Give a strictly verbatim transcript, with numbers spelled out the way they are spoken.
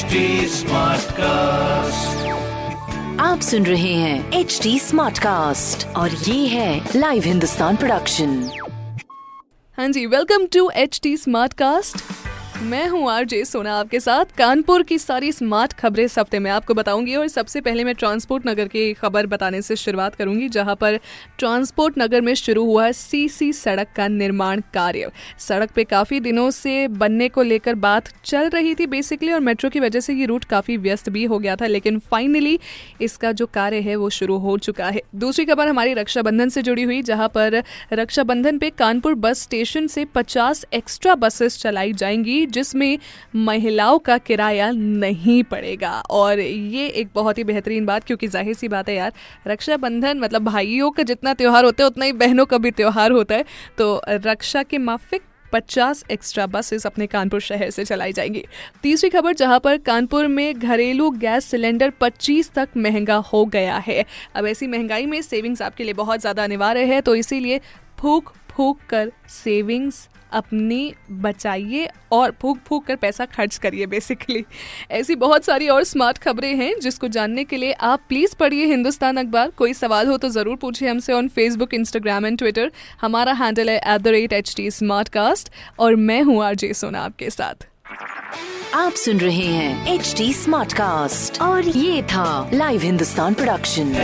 H T smart cast. आप सुन रहे हैं एच टी स्मार्ट कास्ट और ये है लाइव हिंदुस्तान प्रोडक्शन। हाँ जी, welcome to H T smart cast. मैं हूँ आरजे सोना, आपके साथ कानपुर की सारी स्मार्ट खबरें इस हफ्ते में आपको बताऊंगी। और सबसे पहले मैं ट्रांसपोर्ट नगर की खबर बताने से शुरुआत करूंगी, जहां पर ट्रांसपोर्ट नगर में शुरू हुआ है सी सी सड़क का निर्माण कार्य। सड़क पे काफ़ी दिनों से बनने को लेकर बात चल रही थी बेसिकली, और मेट्रो की वजह से ये रूट काफ़ी व्यस्त भी हो गया था, लेकिन फाइनली इसका जो कार्य है वो शुरू हो चुका है। दूसरी खबर हमारी रक्षाबंधन से जुड़ी हुई, जहाँ पर रक्षाबंधन पे कानपुर बस स्टेशन से पचास एक्स्ट्रा बसेस चलाई जाएंगी, जिसमें महिलाओं का किराया नहीं पड़ेगा। और ये एक बहुत ही बेहतरीन बात, क्योंकि जाहिर सी बात है यार, रक्षाबंधन मतलब भाइयों का जितना त्यौहार होता है उतना ही बहनों का भी त्यौहार होता है। तो रक्षा के माफिक पचास एक्स्ट्रा बसेस अपने कानपुर शहर से चलाई जाएंगी। तीसरी खबर, जहां पर कानपुर में घरेलू गैस सिलेंडर पच्चीस तक महंगा हो गया है। अब ऐसी महंगाई में सेविंग्स आपके लिए बहुत ज़्यादा अनिवार्य है, तो इसीलिए फूक फूक कर सेविंग्स अपनी बचाइए और फूक फूक कर पैसा खर्च करिए बेसिकली। ऐसी बहुत सारी और स्मार्ट खबरें हैं जिसको जानने के लिए आप प्लीज़ पढ़िए हिंदुस्तान अखबार। कोई सवाल हो तो ज़रूर पूछिए हमसे on Facebook, Instagram and Twitter. हमारा हैंडल है at the rate H T smart cast और मैं हूँ आरजे सोना आपके साथ। आप सुन रहे हैं एच टी स्मार्ट कास्ट और ये था लाइव हिंदुस्तान प्रोडक्शन।